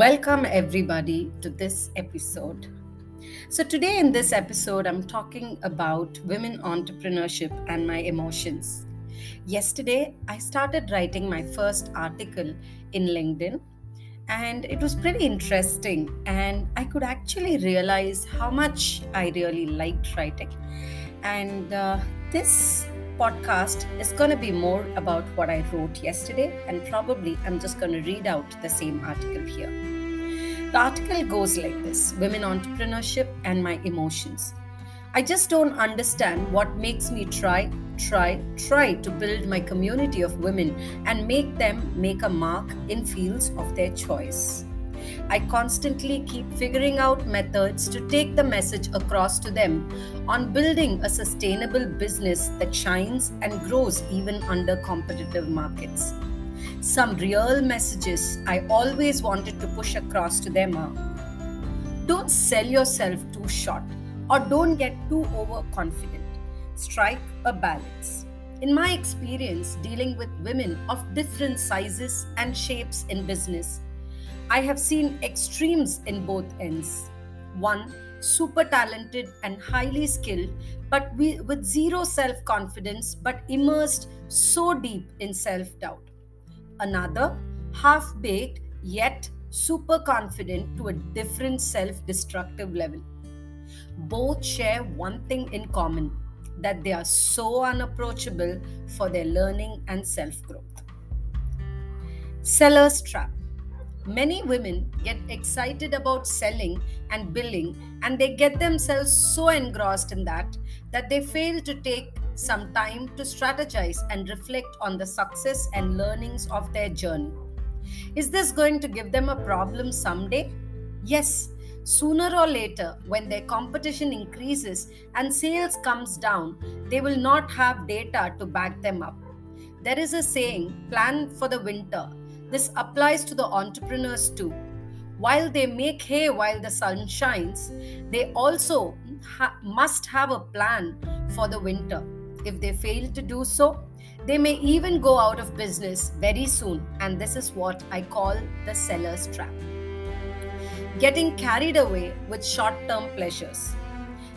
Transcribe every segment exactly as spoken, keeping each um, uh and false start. Welcome everybody to this episode. So today in this episode, I'm talking about women entrepreneurship and my emotions. Yesterday, I started writing my first article in LinkedIn, and it was pretty interesting, and I could actually realize how much I really liked writing. And uh, this podcast is going to be more about what I wrote yesterday, and probably I'm just going to read out the same article here. The article goes like this: Women Entrepreneurship and My Emotions. I just don't understand what makes me try, try, try to build my community of women and make them make a mark in fields of their choice. I constantly keep figuring out methods to take the message across to them on building a sustainable business that shines and grows even under competitive markets. Some real messages I always wanted to push across to them are: don't sell yourself too short, or don't get too overconfident. Strike a balance. In my experience dealing with women of different sizes and shapes in business, I have seen extremes in both ends. One, super talented and highly skilled, but we, with zero self-confidence, but immersed so deep in self-doubt. Another, half-baked, yet super confident to a different self-destructive level. Both share one thing in common, that they are so unapproachable for their learning and self-growth. Seller's trap. Many women get excited about selling and billing, and they get themselves so engrossed in that that they fail to take some time to strategize and reflect on the success and learnings of their journey. Is this going to give them a problem someday? Yes, sooner or later, when their competition increases and sales comes down, they will not have data to back them up. There is a saying, plan for the winter. This applies to the entrepreneurs too. While they make hay while the sun shines, they also ha- must have a plan for the winter. If they fail to do so, they may even go out of business very soon, and this is what I call the seller's trap. Getting carried away with short-term pleasures.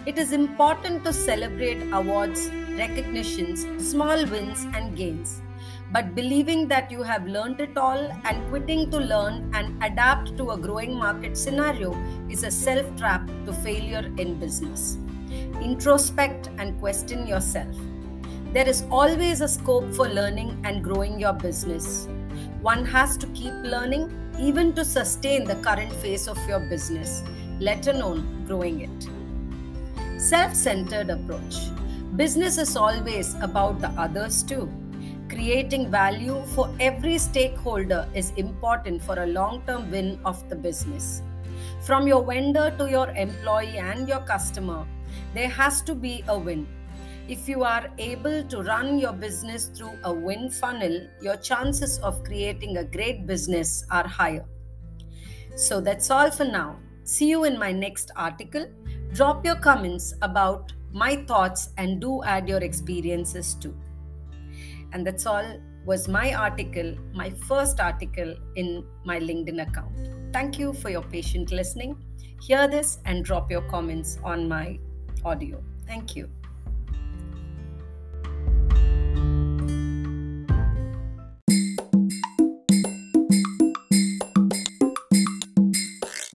It is important to celebrate awards, recognitions, small wins and gains. But believing that you have learned it all and quitting to learn and adapt to a growing market scenario is a self-trap to failure in business. Introspect and question yourself. There is always a scope for learning and growing your business. One has to keep learning even to sustain the current phase of your business, let alone growing it. Self-centered approach. Business is always about the others too. Creating value for every stakeholder is important for a long-term win of the business. From your vendor to your employee and your customer, there has to be a win. If you are able to run your business through a win funnel, your chances of creating a great business are higher. So that's all for now. See you in my next article. Drop your comments about my thoughts and do add your experiences too. And that's all was my article, my first article in my LinkedIn account. Thank you for your patient listening. Hear this and drop your comments on my audio. Thank you.